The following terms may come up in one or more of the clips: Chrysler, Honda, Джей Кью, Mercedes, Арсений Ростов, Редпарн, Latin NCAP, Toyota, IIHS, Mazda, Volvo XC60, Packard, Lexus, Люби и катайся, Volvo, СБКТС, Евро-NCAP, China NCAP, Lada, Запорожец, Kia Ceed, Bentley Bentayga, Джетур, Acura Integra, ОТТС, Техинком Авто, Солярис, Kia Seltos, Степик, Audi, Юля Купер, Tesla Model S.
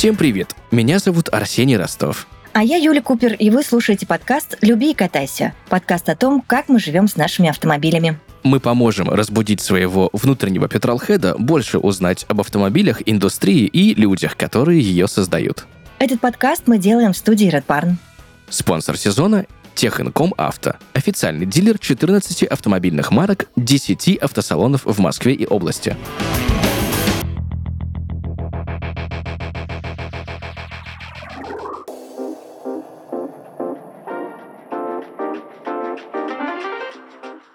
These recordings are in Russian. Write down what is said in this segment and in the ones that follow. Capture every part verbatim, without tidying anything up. Всем привет! Меня зовут Арсений Ростов. А я Юля Купер, и вы слушаете подкаст «Люби и катайся». Подкаст о том, как мы живем с нашими автомобилями. Мы поможем разбудить своего внутреннего петролхеда, больше узнать об автомобилях, индустрии и людях, которые ее создают. Этот подкаст мы делаем в студии «Редпарн». Спонсор сезона – Техинком Авто. Официальный дилер четырнадцати автомобильных марок, десяти автосалонов в Москве и области.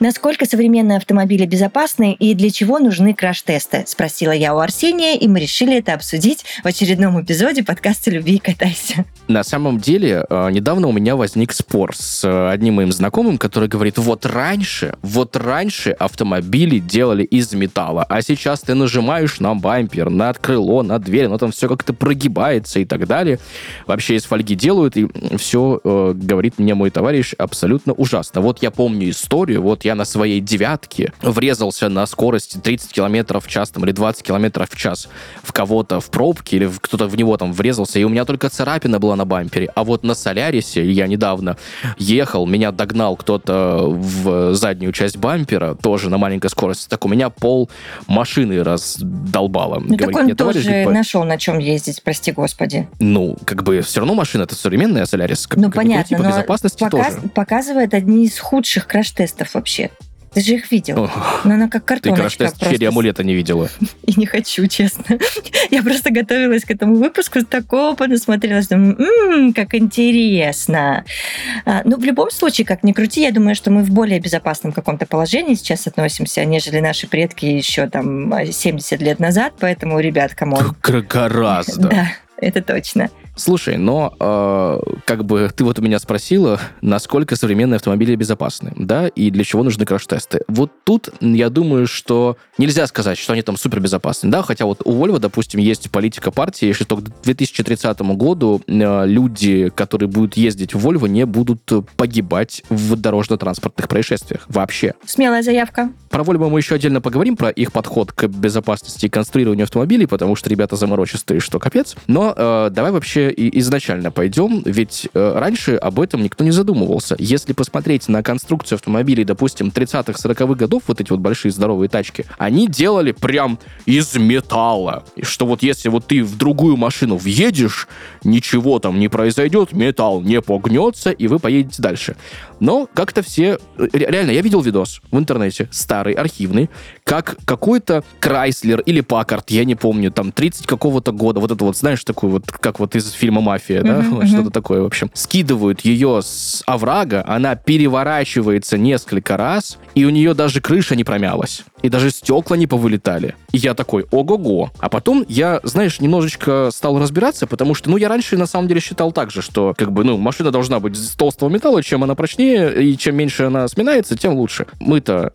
Насколько современные автомобили безопасны и для чего нужны краш-тесты? Спросила я у Арсения, и мы решили это обсудить в очередном эпизоде подкаста «Люби и катайся». На самом деле, недавно у меня возник спор с одним моим знакомым, который говорит, вот раньше, вот раньше автомобили делали из металла, а сейчас ты нажимаешь на бампер, на крыло, на дверь, но там все как-то прогибается и так далее. Вообще из фольги делают, и все, говорит мне мой товарищ, абсолютно ужасно. Вот я помню историю, вот я на своей девятке врезался на скорости тридцать километров в час там, или двадцать километров в час в кого-то в пробке, или кто-то в него там врезался, и у меня только царапина была на бампере. А вот на Солярисе я недавно ехал, меня догнал кто-то в заднюю часть бампера, тоже на маленькой скорости, так у меня пол машины раздолбало. Ну говорит, так он тоже говорит, нашел на чем ездить, прости господи. Ну, как бы все равно машина, это современная Солярис. Ну, понятно, но показ, показывает одни из худших краш-тестов вообще. Ты же их видел. О, но она как картоночка. Ты краш-тест в сфере амулета не видела. И не хочу, честно. Я просто готовилась к этому выпуску, такого понасмотрелась, думаю, м-м, как интересно. А, ну, в любом случае, как ни крути, я думаю, что мы в более безопасном каком-то положении сейчас относимся, нежели наши предки еще там семьдесят лет назад, поэтому, ребят, камон. Гораздо. Да, это точно. Слушай, но э, как бы ты вот у меня спросила, насколько современные автомобили безопасны, да, и для чего нужны краш-тесты. Вот тут я думаю, что нельзя сказать, что они там супербезопасны, да, хотя вот у Volvo, допустим, есть политика партии, что к две тысячи тридцатому году э, люди, которые будут ездить в Volvo, не будут погибать в дорожно-транспортных происшествиях вообще. Смелая заявка. Про Volvo мы еще отдельно поговорим, про их подход к безопасности и конструированию автомобилей, потому что ребята заморочистые, что капец. Но э, давай вообще и изначально пойдем, ведь э, раньше об этом никто не задумывался. Если посмотреть на конструкцию автомобилей, допустим, тридцатых-сороковых годов, вот эти вот большие здоровые тачки, они делали прям из металла. Что вот если вот ты в другую машину въедешь, ничего там не произойдет, металл не погнется, и вы поедете дальше. Но как-то все... Реально, я видел видос в интернете, старый, архивный, как какой-то Chrysler или Packard, я не помню, там, тридцать какого-то года, вот это вот, знаешь, такой вот, как вот из фильма «Мафия», да, uh-huh, uh-huh. что-то такое, в общем. Скидывают ее с оврага, она переворачивается несколько раз, и у нее даже крыша не промялась. И даже стекла не повылетали. И я такой, ого-го. А потом я, знаешь, немножечко стал разбираться, потому что, ну, я раньше, на самом деле, считал так же, что, как бы, ну, машина должна быть из толстого металла, чем она прочнее, и чем меньше она сминается, тем лучше. Мы-то,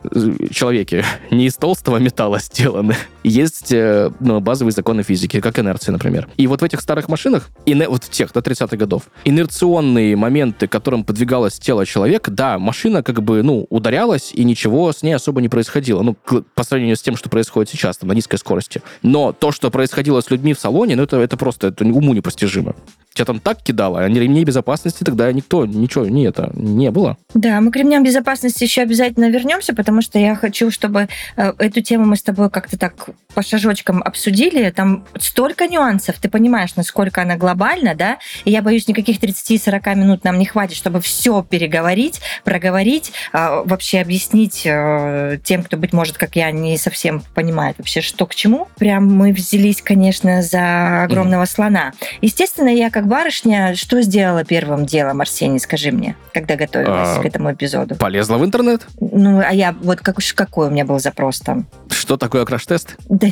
человеки, не из толстого металла сделаны. Есть, ну, базовые законы физики, как инерция, например. И вот в этих старых машинах, ин... вот в тех, до тридцатых годов, инерционные моменты, к которым подвигалось тело человека, да, машина, как бы, ну, ударялась, и ничего с ней особо не происходило. Ну, по сравнению с тем, что происходит сейчас, там, на низкой скорости. Но то, что происходило с людьми в салоне, ну, это, это просто это уму непостижимо. Тебя там так кидало, а ремней безопасности тогда никто, ничего, не это, не было. Да, мы к ремням безопасности еще обязательно вернемся, потому что я хочу, чтобы э, эту тему мы с тобой как-то так по шажочкам обсудили. Там столько нюансов, ты понимаешь, насколько она глобальна, да? И я боюсь, никаких тридцати-сорока минут нам не хватит, чтобы все переговорить, проговорить, э, вообще объяснить э, тем, кто, быть может, как я, не совсем понимает вообще, что к чему. Прям мы взялись, конечно, за огромного mm-hmm. слона. Естественно, я как Как барышня, что сделала первым делом, Арсений, скажи мне, когда готовилась а, к этому эпизоду? Полезла в интернет. Ну, а я, вот как, какой у меня был запрос там? Что такое краш-тест? Да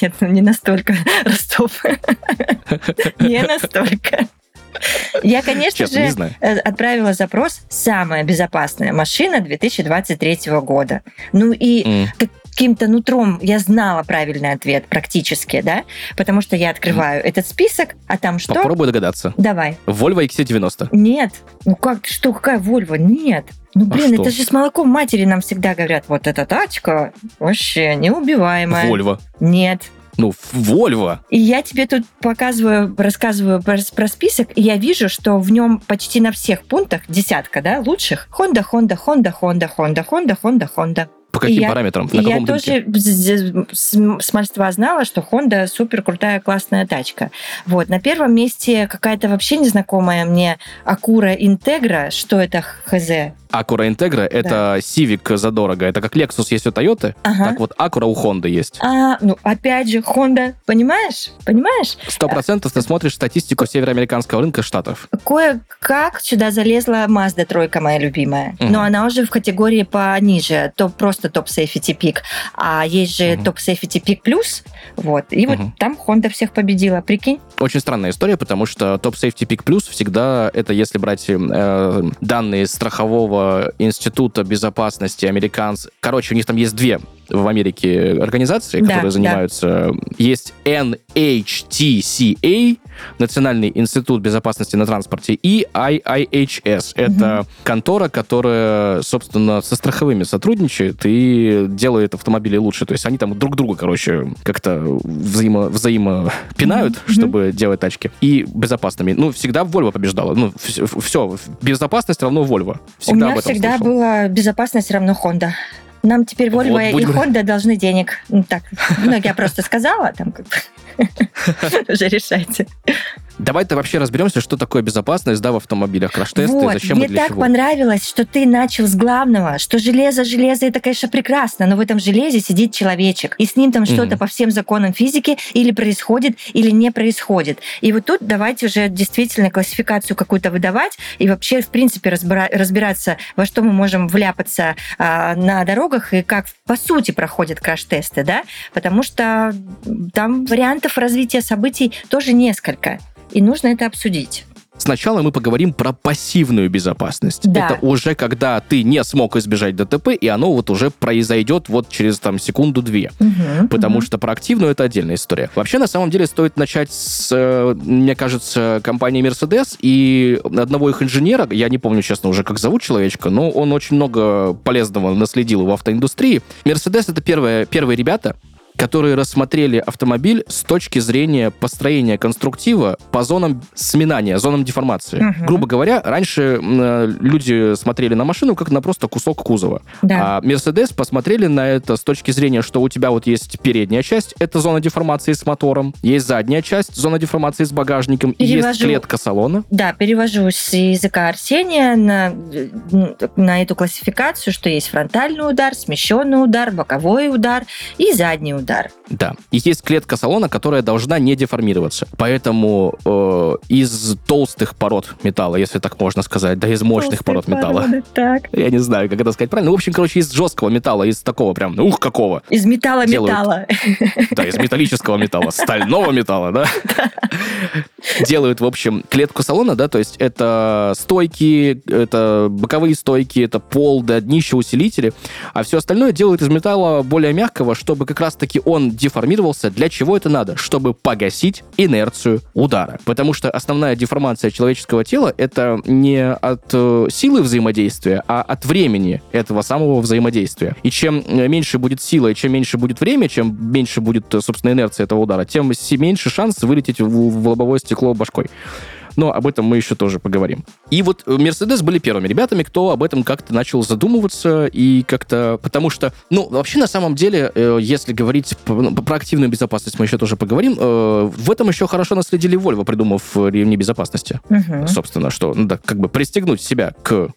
нет, ну не настолько, Ростов. Не настолько. Я, конечно же, отправила запрос «Самая безопасная машина две тысячи двадцать третьего года». Ну и... каким-то нутром я знала правильный ответ практически, да? Потому что я открываю mm. этот список, а там что? Попробуй догадаться. Давай. Volvo икс си девяносто. Нет. Ну как, что, какая Volvo? Нет. Ну, блин, а это же с молоком матери нам всегда говорят, вот эта тачка вообще неубиваемая. Volvo. Нет. ну, Volvo. И я тебе тут показываю, рассказываю про, про список, и я вижу, что в нем почти на всех пунктах десятка, да, лучших. Honda, Honda, Honda, Honda, Honda, Honda, Honda, Honda. По каким я, параметрам? На каком я рынке? Тоже с мальства знала, что Honda супер крутая классная тачка. Вот. На первом месте какая-то вообще незнакомая мне Acura Integra. Что это хз? Acura Integra — это да. Civic задорого. Это как Lexus есть у Toyota, ага. Так вот Acura у Honda есть. А, ну опять же Honda, понимаешь? Понимаешь? Сто процентов ты смотришь статистику североамериканского рынка штатов. Кое-как сюда залезла Mazda тройка, моя любимая. Угу. Но она уже в категории пониже. То просто топ-сейфити пик. А есть же угу. топ-сейфити пик плюс. Вот. И угу. вот там Honda всех победила. Прикинь? Очень странная история, потому что топ-сейфити пик плюс всегда это, если брать э, данные страхового института безопасности американцев. Короче, у них там есть две в Америке организации, да, которые занимаются... Да. Есть эн эйч ти эс эй, Национальный институт безопасности на транспорте, и ай ай эйч эс. Угу. Это контора, которая, собственно, со страховыми сотрудничает и делает автомобили лучше. То есть они там друг друга, короче, как-то взаимо, взаимопинают, угу. чтобы делать тачки. И безопасными. Ну, всегда Volvo побеждала. Ну, все. Безопасность равно Volvo. Всегда у меня всегда слышал. Была безопасность равно Honda. Нам теперь Volvo вот, и будем... Honda должны денег. Ну, так, ну, я просто сказала, там как бы уже решайте. Давай-то вообще разберемся, что такое безопасность, да, в автомобилях, краш-тесты, вот, зачем и для чего. Мне так понравилось, что ты начал с главного, что железо, железо, это, конечно, прекрасно, но в этом железе сидит человечек, и с ним там mm-hmm. что-то по всем законам физики или происходит, или не происходит. И вот тут давайте уже действительно классификацию какую-то выдавать и вообще, в принципе, разбира- разбираться, во что мы можем вляпаться а, на дорогах и как, по сути, проходят краш-тесты, да, потому что там вариантов развития событий тоже несколько. И нужно это обсудить. Сначала мы поговорим про пассивную безопасность. Да. Это уже когда ты не смог избежать ДТП, и оно вот уже произойдет вот через там секунду-две. Угу, потому угу. что про активную это отдельная история. Вообще, на самом деле, стоит начать с, мне кажется, компании Mercedes и одного их инженера, я не помню, честно, уже как зовут человечка, но он очень много полезного наследил в автоиндустрии. Mercedes — это первые, первые ребята, которые рассмотрели автомобиль с точки зрения построения конструктива по зонам сминания, зонам деформации. Uh-huh. Грубо говоря, раньше э, люди смотрели на машину как на просто кусок кузова. Да. А Mercedes посмотрели на это с точки зрения, что у тебя вот есть передняя часть, это зона деформации с мотором, есть задняя часть, зона деформации с багажником, перевожу, и есть клетка салона. Да, перевожу с языка Арсения на, на эту классификацию, что есть фронтальный удар, смещенный удар, боковой удар и задний удар. Да. И есть клетка салона, которая должна не деформироваться. Поэтому э, из толстых пород металла, если так можно сказать, да, из мощных Толстые пород металла. Породы, так. Я не знаю, как это сказать правильно. Ну, в общем, короче, из жесткого металла, из такого прям, ух, какого. Из металла-металла. Делают... Да, из металлического металла, стального металла, да. Делают, в общем, клетку салона, да, то есть это стойки, это боковые стойки, это пол, да, днище, усилители, а все остальное делают из металла более мягкого, чтобы как раз-таки он деформировался. Для чего это надо? Чтобы погасить инерцию удара. Потому что основная деформация человеческого тела — это не от э, силы взаимодействия, а от времени этого самого взаимодействия. И чем меньше будет сила, и чем меньше будет время, чем меньше будет, собственно, инерция этого удара, тем меньше шанс вылететь в, в лобовое стекло башкой. Но об этом мы еще тоже поговорим. И вот Mercedes были первыми ребятами, кто об этом как-то начал задумываться и как-то... Потому что, ну, вообще, на самом деле, если говорить про активную безопасность, мы еще тоже поговорим, в этом еще хорошо наследили Volvo, придумав ремни безопасности. Угу. Собственно, что надо как бы пристегнуть себя к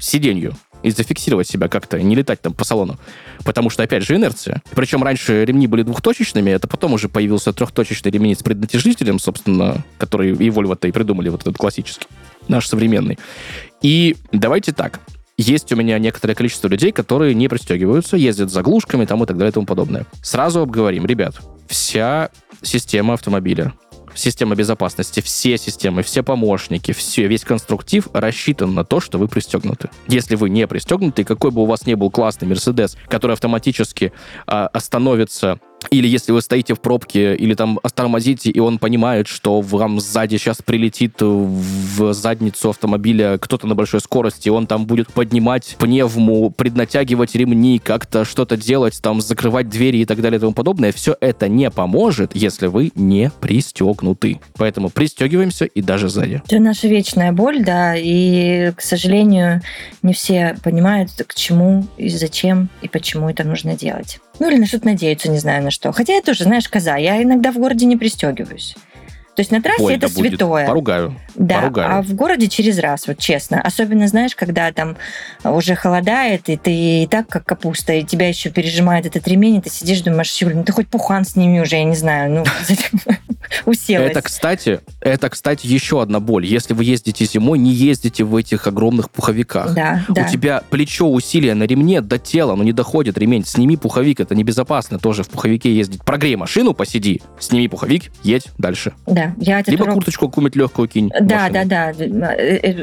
сиденью и зафиксировать себя как-то, не летать там по салону. Потому что, опять же, инерция. Причем раньше ремни были двухточечными, это потом уже появился трехточечный ремень с преднатяжителем, собственно, который и Volvo-то и придумали, вот этот классический, наш современный. И давайте так. Есть у меня некоторое количество людей, которые не пристегиваются, ездят с заглушками там и так далее и тому подобное. Сразу обговорим. Ребят, вся система автомобиля, система безопасности, все системы, все помощники, все, весь конструктив рассчитан на то, что вы пристегнуты. Если вы не пристегнуты, какой бы у вас ни был классный Mercedes, который автоматически э, остановится Или если вы стоите в пробке, или там тормозите, и он понимает, что вам сзади сейчас прилетит в задницу автомобиля кто-то на большой скорости, он там будет поднимать пневму, преднатягивать ремни, как-то что-то делать, там, закрывать двери и так далее и тому подобное. Все это не поможет, если вы не пристегнуты. Поэтому пристегиваемся и даже сзади. Это наша вечная боль, да, и, к сожалению, не все понимают, к чему и зачем, и почему это нужно делать. Ну, или на что-то надеются, не знаю на что. Хотя я тоже, знаешь, коза, я иногда в городе не пристегиваюсь. То есть на трассе Ой, это да святое. Будет. Поругаю. Да, Поругаю. А в городе через раз, вот честно. Особенно, знаешь, когда там уже холодает, и ты и так, как капуста, и тебя еще пережимает этот ремень, и ты сидишь, думаешь, Юля, ну ты хоть пухан сними уже, я не знаю, ну, уселась. Это, кстати, это, кстати, еще одна боль. Если вы ездите зимой, не ездите в этих огромных пуховиках. Да, да. У тебя плечо усилие на ремне до тела, но не доходит ремень. Сними пуховик, это небезопасно тоже в пуховике ездить. Прогрей машину, посиди, сними пуховик, едь дальше. Да. Я Либо урок... курточку какую-нибудь легкую кинь. Да, да, да.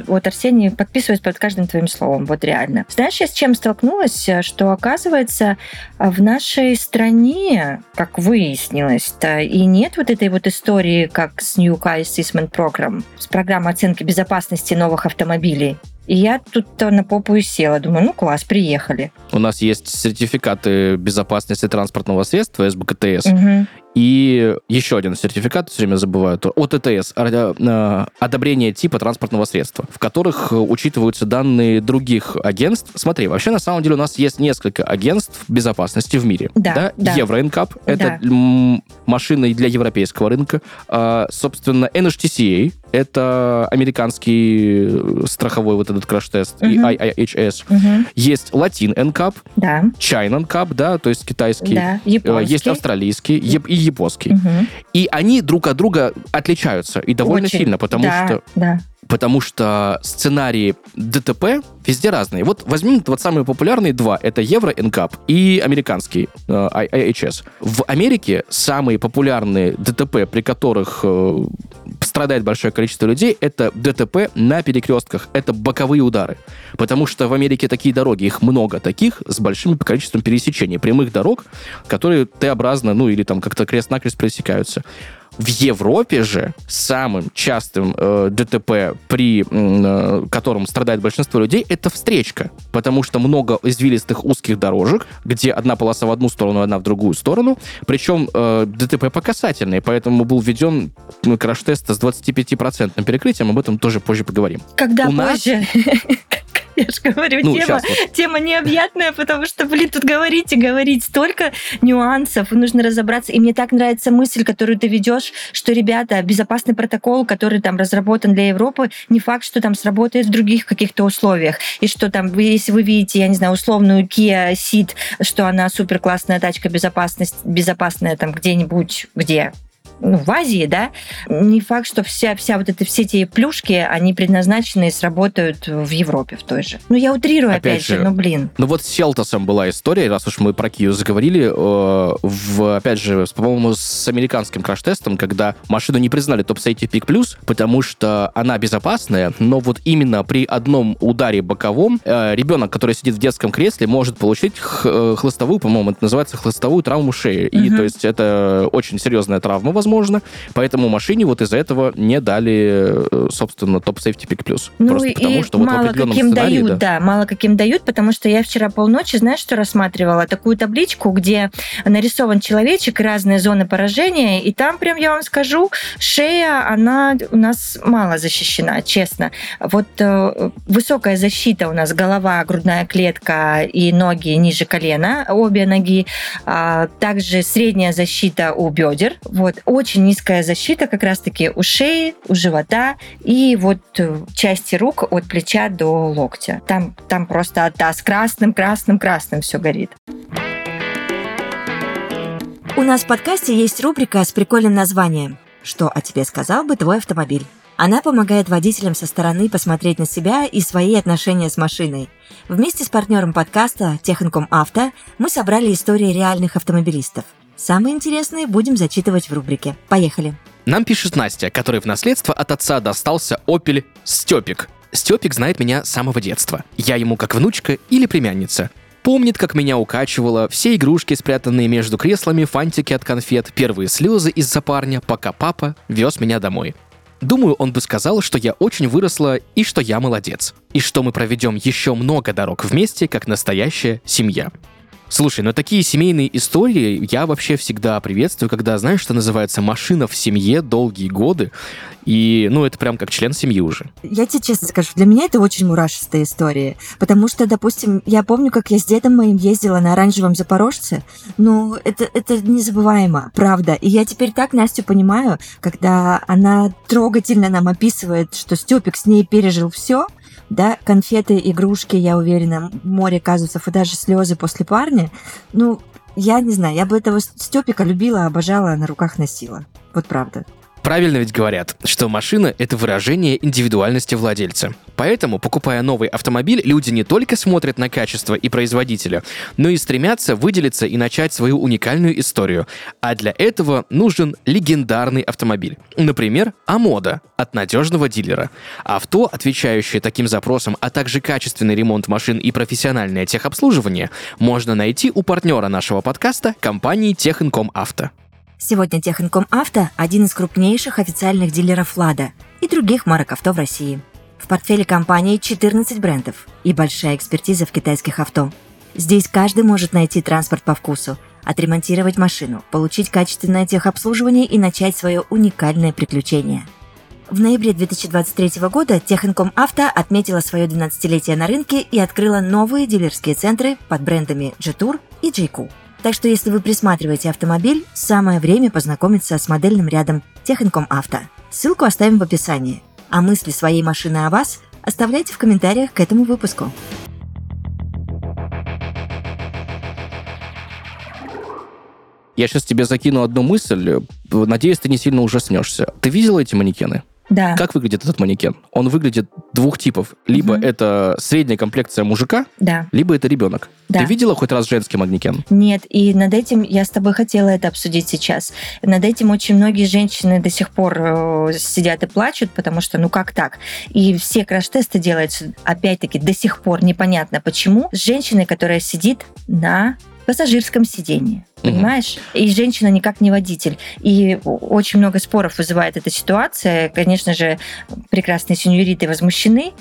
Вот, Арсений, подписываюсь под каждым твоим словом, вот реально. Знаешь, я с чем столкнулась? Что, оказывается, в нашей стране, как выяснилось-то, и нет вот этой вот истории, как с New Car Assessment Program, с программы оценки безопасности новых автомобилей. И я тут на попу и села. Думаю, ну класс, приехали. У нас есть сертификаты безопасности транспортного средства, СБКТС, угу. И еще один сертификат, все время забываю, ОТТС, одобрение типа транспортного средства, в которых учитываются данные других агентств. Смотри, вообще на самом деле у нас есть несколько агентств безопасности в мире. Да, да? да. Евро-эн кап, это да. машины для европейского рынка. А, собственно, эн эйч ти эс эй, это американский страховой вот этот краш-тест, угу. И ай ай эйч эс. Угу. Есть Latin эн кап, да. China эн кап, да, то есть китайский. Да. Есть австралийский, и японский. Угу. И они друг от друга отличаются, и довольно Очень. сильно, потому да, что... Да. Потому что сценарии ДТП везде разные. Вот возьмем вот самые популярные два. Это Евро-эн кап и американский ай ай эйч эс. В Америке самые популярные ДТП, при которых э, страдает большое количество людей, это ДТП на перекрестках. Это боковые удары. Потому что в Америке такие дороги, их много таких, с большим количеством пересечений. Прямых дорог, которые Т-образно, ну или там как-то крест-накрест пересекаются. В Европе же самым частым э, ДТП, при э, котором страдает большинство людей, это встречка. Потому что много извилистых узких дорожек, где одна полоса в одну сторону, одна в другую сторону. Причем э, ДТП по касательной, поэтому был введен краш-тест с двадцатипятипроцентным перекрытием. Об этом тоже позже поговорим. Когда У позже? Я же говорю, ну, тема, вот. тема необъятная, потому что, блин, тут говорить и говорить столько нюансов, нужно разобраться. И мне так нравится мысль, которую ты ведешь, что, ребята, безопасный протокол, который там разработан для Европы, не факт, что там сработает в других каких-то условиях. И что там, если вы видите, я не знаю, условную Kia Ceed, что она суперклассная тачка, безопасность, безопасная там где-нибудь, где... Ну, в Азии, да, не факт, что вся, вся вот эти, все эти плюшки, они предназначены и сработают в Европе в той же. Ну, я утрирую опять, опять же, же, ну, блин. Ну, вот с Селтосом была история, раз уж мы про Кию заговорили, э, в, опять же, по-моему, с американским краш-тестом, когда машину не признали топ-сайтипик плюс, потому что она безопасная, но вот именно при одном ударе боковом э, ребенок, который сидит в детском кресле, может получить х- хлыстовую, по-моему, это называется хлыстовую травму шеи. И, угу. то есть, это очень серьезная травма, возможно, Можно. Поэтому машине вот из-за этого не дали, собственно, топ-сейфти-пик плюс. Ну Просто и потому, что мало вот в определенном каким сценарии, дают, да. да, мало каким дают, потому что я вчера полночи, знаешь, что рассматривала? Такую табличку, где нарисован человечек, разные зоны поражения, и там прям, я вам скажу, шея, она у нас мало защищена, честно. Вот э, высокая защита у нас, голова, грудная клетка и ноги ниже колена, обе ноги. А также средняя защита у бедер, вот. Очень низкая защита как раз-таки у шеи, у живота и вот части рук от плеча до локтя. Там, там просто атас красным, красным, красным все горит. У нас в подкасте есть рубрика с прикольным названием «Что о тебе сказал бы твой автомобиль?». Она помогает водителям со стороны посмотреть на себя и свои отношения с машиной. Вместе с партнером подкаста «Техинком Авто» мы собрали истории реальных автомобилистов. Самые интересные будем зачитывать в рубрике. Поехали. Нам пишет Настя, которой в наследство от отца достался Opel Степик. Степик знает меня с самого детства. Я ему как внучка или племянница. Помнит, как меня укачивало, все игрушки, спрятанные между креслами, фантики от конфет, первые слезы из-за парня, пока папа вез меня домой. Думаю, он бы сказал, что я очень выросла и что я молодец. И что мы проведем еще много дорог вместе, как настоящая семья. Слушай, ну такие семейные истории я вообще всегда приветствую, когда, знаешь, что называется, машина в семье долгие годы. И, ну, это прям как член семьи уже. Я тебе честно скажу, для меня это очень мурашистая история. Потому что, допустим, я помню, как я с дедом моим ездила на оранжевом Запорожце. Ну, это, это незабываемо, правда. И я теперь так Настю понимаю, когда она трогательно нам описывает, что Стёпик с ней пережил все. Да, конфеты, игрушки, я уверена, море казусов и даже слезы после парня. Ну, я не знаю, я бы этого Стёпика любила, обожала, на руках носила. Вот правда. Правильно ведь говорят, что машина — это выражение индивидуальности владельца. Поэтому, покупая новый автомобиль, люди не только смотрят на качество и производителя, но и стремятся выделиться и начать свою уникальную историю. А для этого нужен легендарный автомобиль. Например, «Амода» от надежного дилера. Авто, отвечающее таким запросам, а также качественный ремонт машин и профессиональное техобслуживание, можно найти у партнера нашего подкаста, компании «Техинком Авто». Сегодня Техинком Авто – один из крупнейших официальных дилеров «Лада» и других марок авто в России. В портфеле компании четырнадцать брендов и большая экспертиза в китайских авто. Здесь каждый может найти транспорт по вкусу, отремонтировать машину, получить качественное техобслуживание и начать свое уникальное приключение. В ноябре две тысячи двадцать третьего года Техинком Авто отметила свое двенадцатилетие на рынке и открыла новые дилерские центры под брендами «Джетур» и «Джей Кью». Так что, если вы присматриваете автомобиль, самое время познакомиться с модельным рядом Техинком Авто. Ссылку оставим в описании. А мысли своей машины о вас оставляйте в комментариях к этому выпуску. Я сейчас тебе закину одну мысль. Надеюсь, ты не сильно ужаснешься. Ты видела эти манекены? Да. Как выглядит этот манекен? Он выглядит двух типов. Либо угу. это средняя комплекция мужика, да. либо это ребенок. Да. Ты видела хоть раз женский манекен? Нет, и над этим я с тобой хотела это обсудить сейчас. Над этим очень многие женщины до сих пор сидят и плачут, потому что ну как так? И все краш-тесты делаются, опять-таки, до сих пор непонятно почему. С женщиной, которая сидит на... пассажирском сидении, понимаешь? Mm-hmm. И женщина никак не водитель. И очень много споров вызывает эта ситуация. Конечно же, прекрасные сеньориты возмущены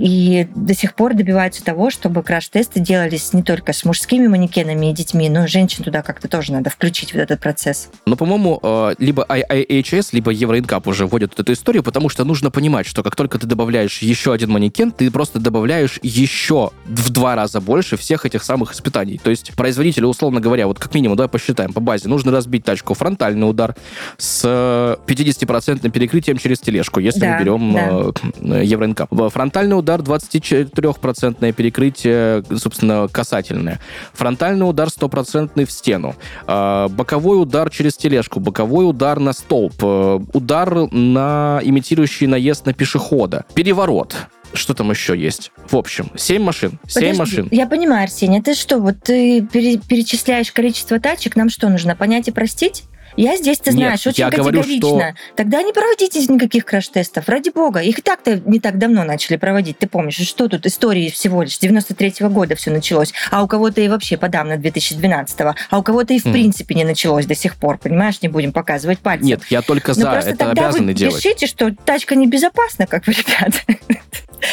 и до сих пор добиваются того, чтобы краш-тесты делались не только с мужскими манекенами и детьми, но и женщин туда как-то тоже надо включить в этот процесс. Ну, по-моему, либо ай ай эйч эс, либо Евро-эн кап уже вводят эту историю, потому что нужно понимать, что как только ты добавляешь еще один манекен, ты просто добавляешь еще в два раза больше всех этих самых испытаний. То есть производителю, условно говоря, вот как минимум, давай посчитаем, по базе, нужно разбить тачку, фронтальный удар с пятидесятипроцентным перекрытием через тележку, если да, мы берем да. Евро-эн кап. Фронтальный удар двадцатичетырёхпроцентное перекрытие, собственно, касательное. Фронтальный удар стопроцентный в стену. Боковой удар через тележку, боковой удар на столб, удар на имитирующий наезд на пешехода, переворот. Что там еще есть? В общем, семь машин. семь машин. Я понимаю, Арсений, ты что, вот ты пере- перечисляешь количество тачек, нам что нужно, понять и простить? Я здесь, ты знаешь, Нет, очень категорично. Говорю, что... Тогда не проводите никаких краш-тестов, ради бога. Их и так-то не так давно начали проводить, ты помнишь, что тут истории всего лишь с девяносто третьего года все началось, а у кого-то и вообще подавно две тысячи двенадцатого, а у кого-то и в mm. принципе не началось до сих пор, понимаешь, не будем показывать пальцем. Нет, я только за, это обязаны делать. Просто тогда вы решите, что тачка небезопасна, как бы, ребята.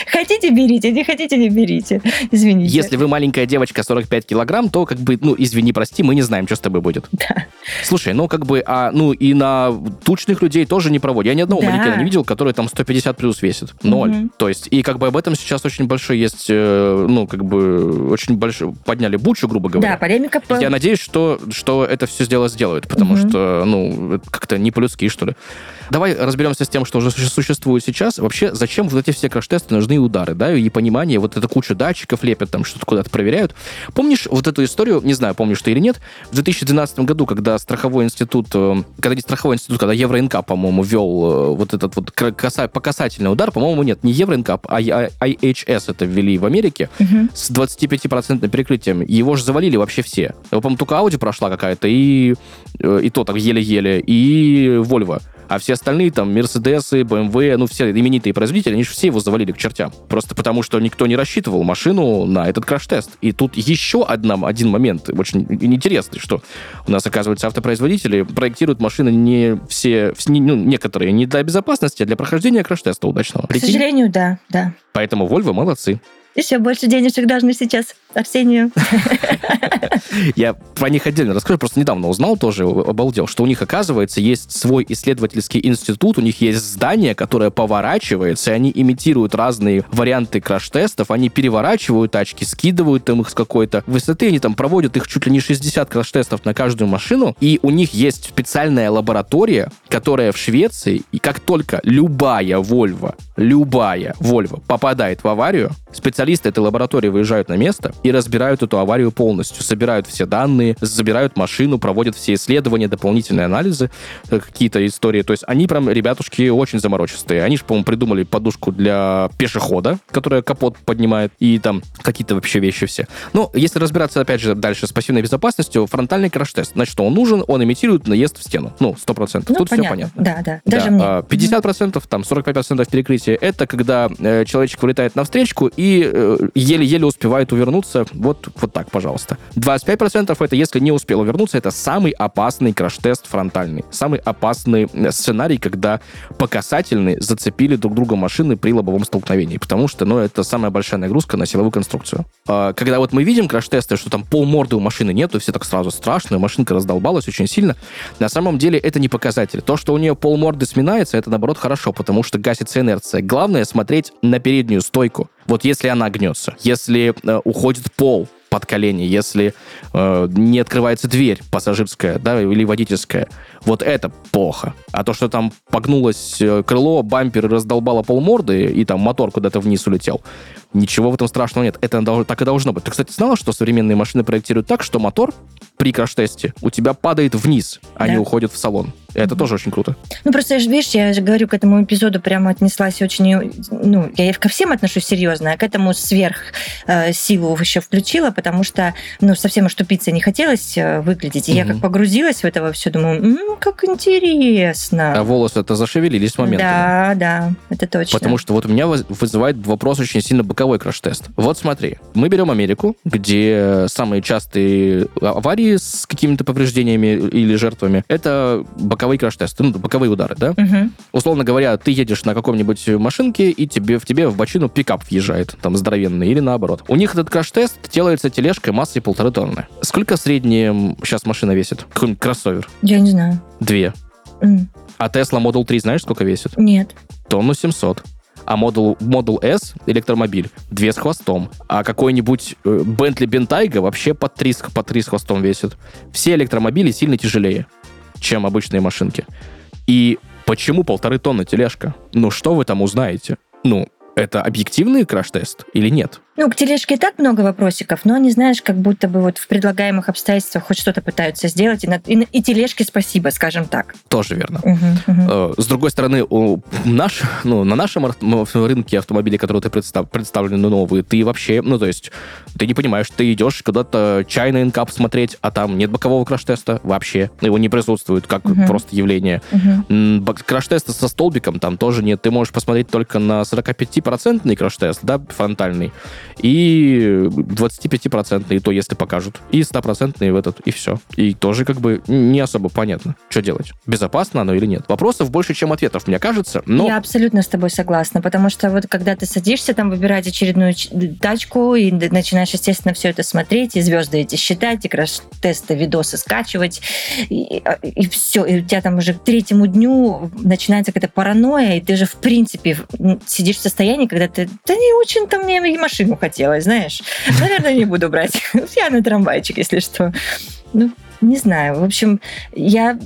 Хотите, берите, не хотите, не берите. Извините. Если вы маленькая девочка сорок пять килограмм, то как бы, ну, извини, прости, мы не знаем, что с тобой будет. Да. Слушай, ну, как бы, а, ну, и на тучных людей тоже не проводят. Я ни одного да. манекена не видел, который там сто пятьдесят плюс весит. Ноль. Угу. То есть, и как бы об этом сейчас очень большой есть, ну, как бы, очень большой, подняли бучу, грубо говоря. Да, полемика. Я надеюсь, что, что это все дело сделают, потому угу. что, ну, как-то не по-людски, что ли. Давай разберемся с тем, что уже существует сейчас. Вообще, зачем вот эти все краш-тесты нужны удары, да, и понимание, вот эта куча датчиков лепят, там что-то куда-то проверяют. Помнишь вот эту историю, не знаю, помнишь ты или нет, в две тысячи двенадцатом году, когда страховой институт, когда не страховой институт, когда Евро-эн кап, по-моему, вел вот этот вот каса, покасательный удар, по-моему, нет, не Евро-эн кап, а ай ай эйч эс это ввели в Америке угу. с двадцатипятипроцентным перекрытием. Его же завалили вообще все. Его, по-моему, только Audi прошла какая-то, и, и то так еле-еле, и Volvo. А все остальные, там, Mercedes, бэ эм вэ, ну, все именитые производители, они же все его завалили к чертям. Просто потому, что никто не рассчитывал машину на этот краш-тест. И тут еще одна, один момент очень интересный, что у нас, оказывается, автопроизводители проектируют машины не все, ну, некоторые не для безопасности, а для прохождения краш-теста удачного. К сожалению, да, да. Поэтому Volvo молодцы. Еще больше денежек должны сейчас Арсению. Я про них отдельно расскажу. Просто недавно узнал, тоже обалдел, что у них, оказывается, есть свой исследовательский институт, у них есть здание, которое поворачивается, и они имитируют разные варианты краш-тестов, они переворачивают тачки, скидывают им их с какой-то высоты, они там проводят их чуть ли не шестьдесят краш-тестов на каждую машину, и у них есть специальная лаборатория, которая в Швеции, и как только любая Volvo, любая Volvo попадает в аварию, специалисты этой лаборатории выезжают на место и разбирают эту аварию полностью, собирают все данные, забирают машину, проводят все исследования, дополнительные анализы, какие-то истории. То есть они прям, ребятушки, очень заморочистые. Они же, по-моему, придумали подушку для пешехода, которая капот поднимает, и там какие-то вообще вещи все. Но если разбираться, опять же, дальше с пассивной безопасностью, фронтальный краш-тест. Значит, он нужен, он имитирует наезд в стену. Ну, сто процентов. Ну, тут понятно. Все понятно. Да, да. Даже да. Мне. пятьдесят процентов, там, сорок пять процентов перекрытия. Это когда э, человечек вылетает навстречку и э, еле-еле успевает увернуться. Вот, вот так, пожалуйста. двадцать пять процентов это если не успел увернуться, это самый опасный краш-тест фронтальный. Самый опасный сценарий, когда по касательной зацепили друг друга машины при лобовом столкновении. Потому что, ну, это самая большая нагрузка на силовую конструкцию. А, когда вот мы видим краш-тесты, что там полморды у машины нету, все так сразу страшно, машинка раздолбалась очень сильно. На самом деле это не показатель. То, что у нее полморды сминается, это, наоборот, хорошо, потому что гасится инерция. Главное смотреть на переднюю стойку. Вот если она гнется, если э, уходит пол под колени, если э, не открывается дверь пассажирская, да, или водительская, вот это плохо. А то, что там погнулось э, крыло, бампер раздолбало полморды, и там мотор куда-то вниз улетел, ничего в этом страшного нет. Это так и должно быть. Ты, кстати, знала, что современные машины проектируют так, что мотор при краш-тесте у тебя падает вниз, а да. не уходит в салон. Это mm-hmm. тоже очень круто. Ну, просто, видишь, я же говорю, к этому эпизоду прямо отнеслась очень... Ну, я ко всем отношусь серьезно, а к этому сверх э, силу еще включила, потому что, ну, совсем уж тупицей не хотелось э, выглядеть. И mm-hmm. я как погрузилась в это во все, думаю, м-м, как интересно. А волосы-то зашевелились моментами. Да, да, это точно. Потому что вот у меня вызывает вопрос очень сильно боковой краш-тест. Вот смотри, мы берем Америку, где самые частые аварии с какими-то повреждениями или жертвами, это боковой боковые краш-тесты, ну, боковые удары, да? Угу. Условно говоря, ты едешь на каком-нибудь машинке, и тебе, в тебе в бочину пикап въезжает, там, здоровенный, или наоборот. У них этот краш-тест делается тележкой массой полторы тонны. Сколько в среднем сейчас машина весит? Какой-нибудь кроссовер? Я не знаю. Две. Mm. А Tesla Model три знаешь, сколько весит? Нет. Тонну семьсот. А Model, Model S, электромобиль, две с хвостом. А какой-нибудь Bentley Bentayga вообще по три, по три с хвостом весит. Все электромобили сильно тяжелее, чем обычные машинки. И почему полторы тонны тележка? Ну, что вы там узнаете? Ну, это объективный краш-тест или нет? Ну, к тележке и так много вопросиков, но они, знаешь, как будто бы вот в предлагаемых обстоятельствах хоть что-то пытаются сделать, и, на, и, и тележке спасибо, скажем так. Тоже верно. Угу, угу. С другой стороны, у наш, ну, на нашем рынке автомобилей, которые ты представ, представлены новые, ты вообще, ну, то есть, ты не понимаешь, ты идешь куда-то China эн кап смотреть, а там нет бокового краш-теста вообще, его не присутствует, как угу. просто явление. Угу. Краш-теста со столбиком там тоже нет, ты можешь посмотреть только на сорок пять процентов краш-тест, да, фронтальный, и двадцать пять процентов, и то, если покажут, и сто процентов в этот, и все. И тоже как бы не особо понятно, что делать. Безопасно оно или нет. Вопросов больше, чем ответов, мне кажется, но... Я абсолютно с тобой согласна, потому что вот когда ты садишься там выбирать очередную тачку и начинаешь, естественно, все это смотреть, и звезды эти считать, и краш-тесты, видосы скачивать, и, и все. И у тебя там уже к третьему дню начинается какая-то паранойя, и ты же, в принципе, сидишь в состоянии, когда ты, да не очень там мне и машину хотелось, знаешь. Наверное, не буду брать. Я на трамвайчик, если что. Ну, не знаю. В общем, я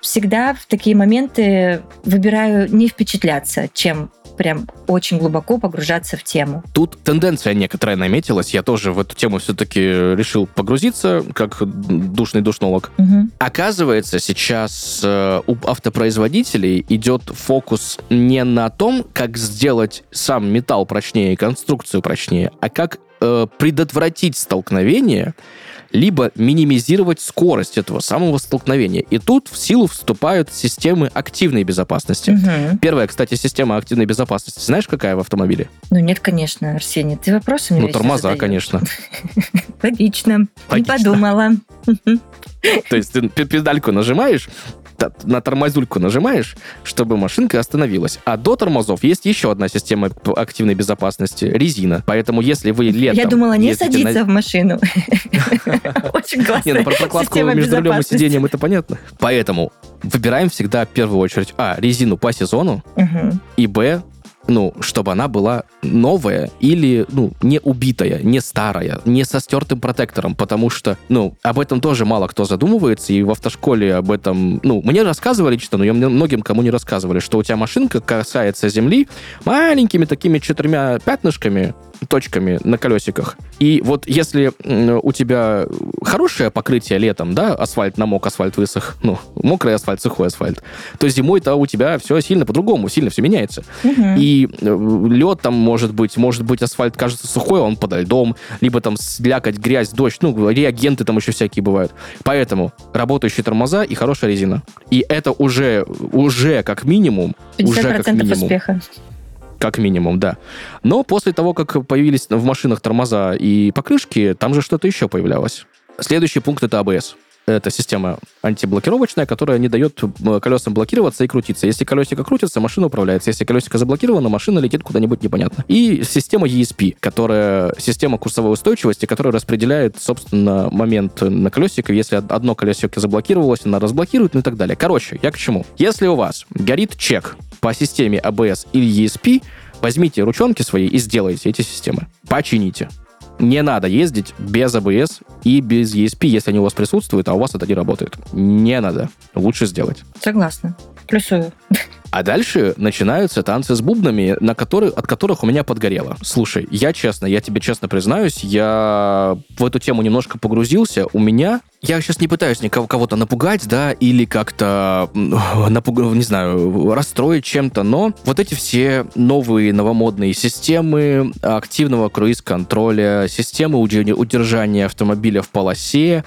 всегда в такие моменты выбираю не впечатляться, чем прям очень глубоко погружаться в тему. Тут тенденция некоторая наметилась. Я тоже в эту тему все-таки решил погрузиться, как душный душнолог. Угу. Оказывается, сейчас э, у автопроизводителей идет фокус не на том, как сделать сам металл прочнее и конструкцию прочнее, а как э, предотвратить столкновение либо минимизировать скорость этого самого столкновения. И тут в силу вступают системы активной безопасности. Угу. Первая, кстати, система активной безопасности. Знаешь, какая в автомобиле? Ну нет, конечно, Арсений, ты вопросы мне. Ну тормоза, задают. Конечно. Логично. Не подумала. То есть ты педальку нажимаешь, на тормозульку нажимаешь, чтобы машинка остановилась. А до тормозов есть еще одна система активной безопасности — резина. Поэтому если вы летом... Я думала, не садиться на... в машину. Очень классная. Не, ну про прокладку между рулем и сиденьем это понятно. Поэтому выбираем всегда в первую очередь а. резину по сезону и б. Ну, чтобы она была новая или, ну, не убитая, не старая, не со стертым протектором, потому что, ну, об этом тоже мало кто задумывается, и в автошколе об этом, ну, мне рассказывали лично, но я многим кому не рассказывали, что у тебя машинка касается земли маленькими такими четырьмя пятнышками, точками на колесиках. И вот если у тебя хорошее покрытие летом, да, асфальт намок, асфальт высох, ну, мокрый асфальт, сухой асфальт, то зимой-то у тебя все сильно по-другому, сильно все меняется. Угу. И лед там может быть, может быть асфальт кажется сухой, он подо льдом, либо там слякоть, грязь, дождь, ну, реагенты там еще всякие бывают. Поэтому работающие тормоза и хорошая резина. И это уже, уже как минимум, уже как минимум. Успеха. Как минимум, да. Но после того, как появились в машинах тормоза и покрышки, там же что-то еще появлялось. Следующий пункт — это АБС. Это система антиблокировочная, которая не дает колесам блокироваться и крутиться. Если колесико крутится, машина управляется. Если колесико заблокировано, машина летит куда-нибудь непонятно. И система и эс пи, которая система курсовой устойчивости, которая распределяет, собственно, момент на колесико. Если одно колесико заблокировалось, она разблокирует, ну и так далее. Короче, я к чему? Если у вас горит чек по системе АБС или и эс пи, возьмите ручонки свои и сделайте эти системы. Почините. Не надо ездить без АБС и без и эс пи, если они у вас присутствуют, а у вас это не работает. Не надо. Лучше сделать. Согласна. Плюсую. А дальше начинаются танцы с бубнами, на которые, от которых у меня подгорело. Слушай, я честно, я тебе честно признаюсь, я в эту тему немножко погрузился. У меня... Я сейчас не пытаюсь никого кого-то напугать, да, или как-то, напуг... не знаю, расстроить чем-то, но вот эти все новые новомодные системы активного круиз-контроля, системы удержания автомобиля в полосе,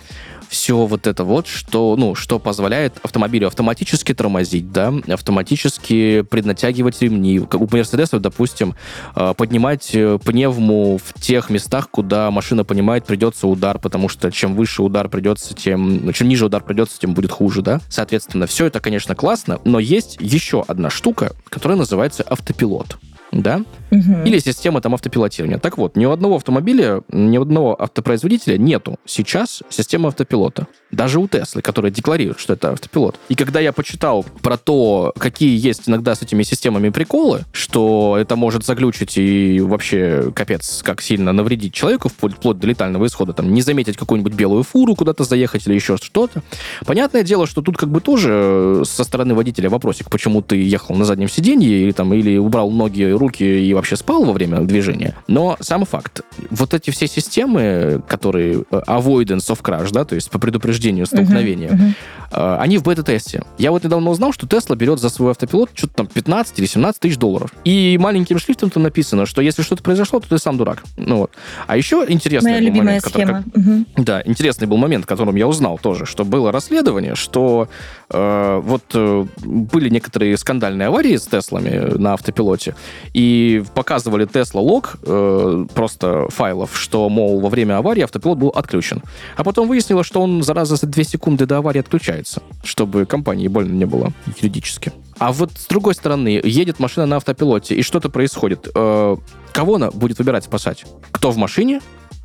все вот это вот, что, ну, что позволяет автомобилю автоматически тормозить, да, автоматически преднатягивать ремни. У Мерседесов, допустим, поднимать пневму в тех местах, куда машина понимает, придется удар, потому что чем выше удар придется, тем... Чем ниже удар придется, тем будет хуже, да. Соответственно, все это, конечно, классно, но есть еще одна штука, которая называется автопилот. Да? Угу. Или система там автопилотирования. Так вот, ни у одного автомобиля, ни у одного автопроизводителя нету сейчас системы автопилота. Даже у Tesla, которая декларирует, что это автопилот. И когда я почитал про то, какие есть иногда с этими системами приколы, что это может заглючить и вообще капец как сильно навредить человеку вплоть до летального исхода, там, не заметить какую-нибудь белую фуру, куда-то заехать или еще что-то. Понятное дело, что тут как бы тоже со стороны водителя вопросик, почему ты ехал на заднем сиденье или, там, или убрал ноги, руки и вообще спал во время движения. Но сам факт. Вот эти все системы, которые avoidance of crash, да, то есть по предупреждению столкновения, uh-huh, uh-huh. они в бета-тесте. Я вот недавно узнал, что Tesla берет за свой автопилот что-то там пятнадцать или семнадцать тысяч долларов. И маленьким шрифтом там написано, что если что-то произошло, то ты сам дурак. Ну, вот. А еще интересный Моя был любимая момент, схема. Который, uh-huh. Да, интересный был момент, которым я узнал тоже, что было расследование, что э, вот э, были некоторые скандальные аварии с Теслами на автопилоте, и показывали Tesla лог, э, просто файлов, что, мол, во время аварии автопилот был отключен. А потом выяснилось, что он, зараза, за две секунды до аварии отключается, чтобы компании больно не было юридически. А вот с другой стороны, едет машина на автопилоте, и что-то происходит. Э, кого она будет выбирать спасать? Кто в машине?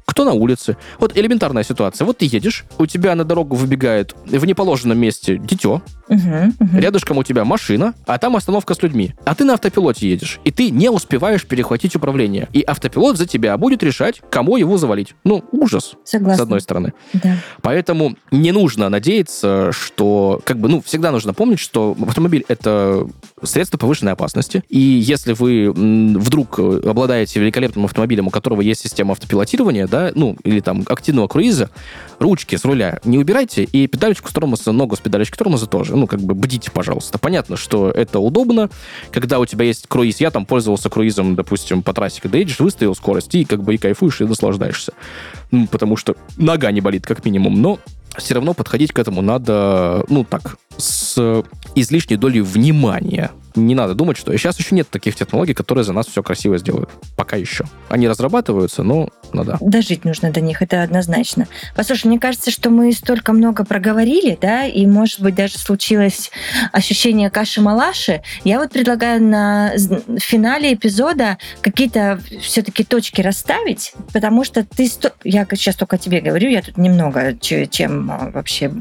Кто на улице? Вот элементарная ситуация. Вот ты едешь, у тебя на дорогу выбегает в неположенном месте дитё, uh-huh, uh-huh. рядышком у тебя машина, а там остановка с людьми. А ты на автопилоте едешь, и ты не успеваешь перехватить управление. И автопилот за тебя будет решать, кому его завалить. Ну, ужас, Согласна. С одной стороны. Да. Поэтому не нужно надеяться, что... как бы, ну, всегда нужно помнить, что автомобиль — это средство повышенной опасности. И если вы вдруг обладаете великолепным автомобилем, у которого есть система автопилотирования, да, убирать, ну, или там активного круиза, ручки с руля не убирайте, и педалечку с тормоза, ногу с педалечки тормоза тоже. Ну, как бы бдите, пожалуйста. Понятно, что это удобно, когда у тебя есть круиз. Я там пользовался круизом, допустим, по трассе, когда едешь, выставил скорость, и как бы и кайфуешь, и наслаждаешься. Ну, потому что нога не болит, как минимум, но все равно подходить к этому надо, ну, так, с излишней долей внимания. Не надо думать, что... И сейчас еще нет таких технологий, которые за нас все красиво сделают. Пока еще. Они разрабатываются, но надо. Дожить нужно до них, это однозначно. Послушай, мне кажется, что мы столько много проговорили, да, и, может быть, даже случилось ощущение каши-малаши. Я вот предлагаю на финале эпизода какие-то все-таки точки расставить, потому что ты... Сто... Я сейчас только о тебе говорю, я тут немного чем вообще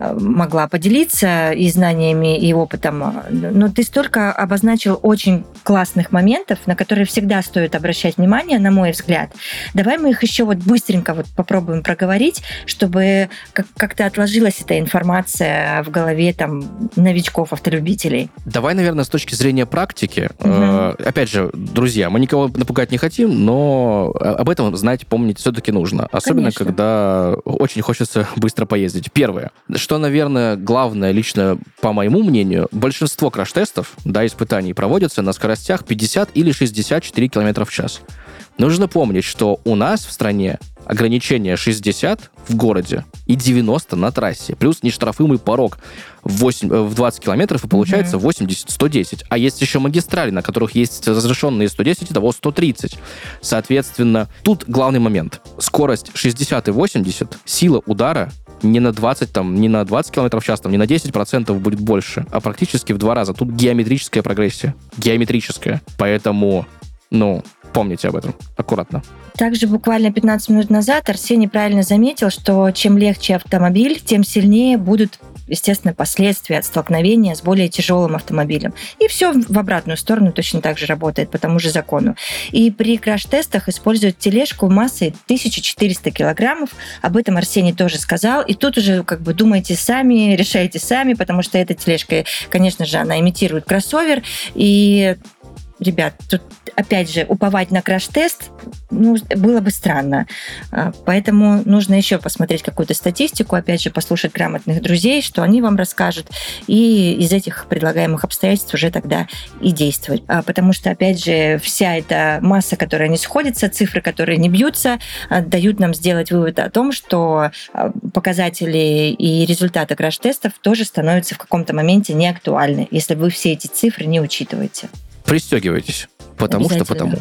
могла поделиться и знаниями, и опытом, но ты столько обозначил очень классных моментов, на которые всегда стоит обращать внимание, на мой взгляд. Давай мы их еще вот быстренько вот попробуем проговорить, чтобы как-то отложилась эта информация в голове там новичков, автолюбителей. Давай, наверное, с точки зрения практики. Угу. Опять же, друзья, мы никого напугать не хотим, но об этом знать, помнить все-таки нужно. Особенно, конечно, когда очень хочется быстро поездить. Первое, что, наверное, главное лично, по моему мнению, большинство краш-тестов, да, испытаний проводятся на скоростях пятьдесят или шестьдесят четыре километра в час. Нужно помнить, что у нас в стране ограничение шестьдесят в городе и девяносто на трассе, плюс нештрафуемый порог в, восемь, в двадцать километров, и получается восемьдесят сто десять. А есть еще магистрали, на которых есть разрешенные сто десять, итого сто тридцать. Соответственно, тут главный момент. Скорость шестьдесят и восемьдесят, сила удара не на двадцать, там, не на двадцать километров в час, там, не на десять процентов будет больше, а практически в два раза. Тут геометрическая прогрессия. Геометрическая. Поэтому, ну, помните об этом. Аккуратно. Также буквально пятнадцать минут назад Арсений правильно заметил, что чем легче автомобиль, тем сильнее будут, естественно, последствия от столкновения с более тяжелым автомобилем. И все в обратную сторону точно так же работает по тому же закону. И при краш-тестах используют тележку массой тысяча четыреста килограммов. Об этом Арсений тоже сказал. И тут уже как бы думайте сами, решайте сами, потому что эта тележка, конечно же, она имитирует кроссовер. И, ребят, тут, опять же, уповать на краш-тест, ну, было бы странно. Поэтому нужно еще посмотреть какую-то статистику, опять же, послушать грамотных друзей, что они вам расскажут, и из этих предлагаемых обстоятельств уже тогда и действовать. Потому что, опять же, вся эта масса, которая не сходится, цифры, которые не бьются, дают нам сделать вывод о том, что показатели и результаты краш-тестов тоже становятся в каком-то моменте неактуальны, если вы все эти цифры не учитываете. Пристегивайтесь. Потому что потому.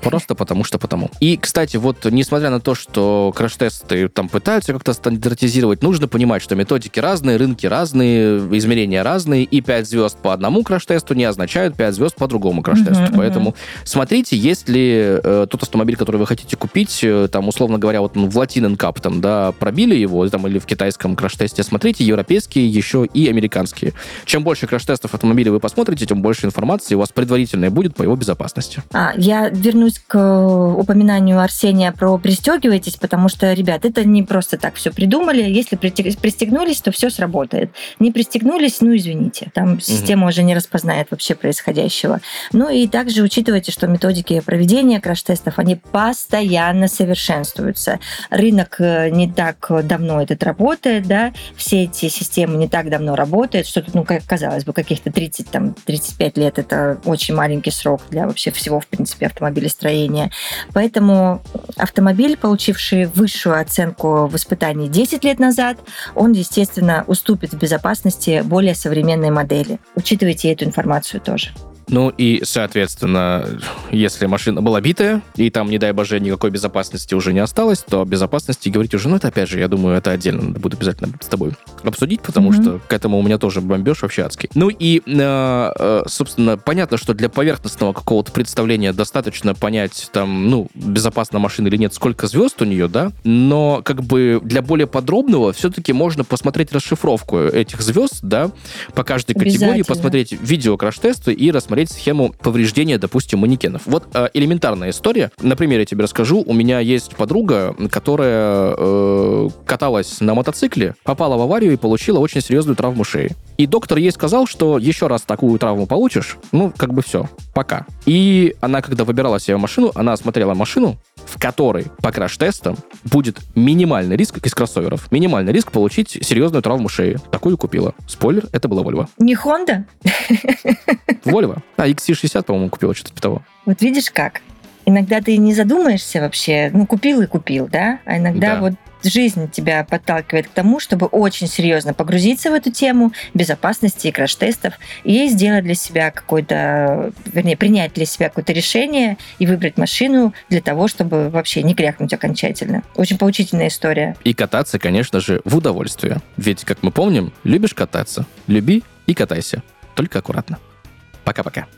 Просто потому что потому. И, кстати, вот несмотря на то, что краш-тесты там пытаются как-то стандартизировать, нужно понимать, что методики разные, рынки разные, измерения разные, и пять звезд по одному краш-тесту не означают пять звезд по другому краш-тесту. Uh-huh, Поэтому uh-huh. смотрите, есть ли э, тот автомобиль, который вы хотите купить, э, там, условно говоря, вот в Latin эн кап там, да, пробили его, там, или в китайском краш-тесте, смотрите, европейские еще и американские. Чем больше краш-тестов автомобиля вы посмотрите, тем больше информации у вас предварительной будет по его безопасности. А, я вернусь к упоминанию Арсения про «пристегивайтесь», потому что, ребят, это не просто так все придумали. Если пристегнулись, то все сработает. Не пристегнулись, ну, извините. Там угу. система уже не распознает вообще происходящего. Ну, и также учитывайте, что методики проведения краш-тестов, они постоянно совершенствуются. Рынок не так давно этот работает, да, все эти системы не так давно работают, что тут, ну, как казалось бы, каких-то тридцать, там, тридцать пять лет, это очень маленький срок для вообще всего, в принципе, автомобиля. Автомобилестроения. Поэтому автомобиль, получивший высшую оценку в испытании десять лет назад, он, естественно, уступит в безопасности более современной модели. Учитывайте эту информацию тоже. Ну и, соответственно, если машина была битая, и там, не дай боже, никакой безопасности уже не осталось, то о безопасности говорить уже, ну это опять же, я думаю, это отдельно надо будет обязательно с тобой обсудить, потому mm-hmm. что к этому у меня тоже бомбеж вообще адский. Ну и, э, собственно, понятно, что для поверхностного какого-то представления достаточно понять, там, ну, безопасна машина или нет, сколько звезд у нее, да, но как бы для более подробного все-таки можно посмотреть расшифровку этих звезд, да, по каждой категории, посмотреть видео краш-теста и рассмотреть схему повреждения, допустим, манекенов. Вот э, элементарная история. На примере я тебе расскажу. У меня есть подруга, которая э, каталась на мотоцикле, попала в аварию и получила очень серьезную травму шеи. И доктор ей сказал, что еще раз такую травму получишь, ну, как бы все, пока. И она, когда выбирала себе машину, она осмотрела машину, в которой по краш-тестам будет минимальный риск из кроссоверов, минимальный риск получить серьезную травму шеи. Такую купила. Спойлер, это была Volvo. Не Honda? Volvo. А, икс си шестьдесят, по-моему, купила что-то типа того. Вот видишь как. Иногда ты не задумаешься вообще, ну, купил и купил, да? А иногда да. вот жизнь тебя подталкивает к тому, чтобы очень серьезно погрузиться в эту тему безопасности и краш-тестов и сделать для себя какое-то, вернее, принять для себя какое-то решение и выбрать машину для того, чтобы вообще не крякнуть окончательно. Очень поучительная история. И кататься, конечно же, в удовольствие. Ведь, как мы помним, любишь кататься, люби и катайся. Только аккуратно. Пока-пока.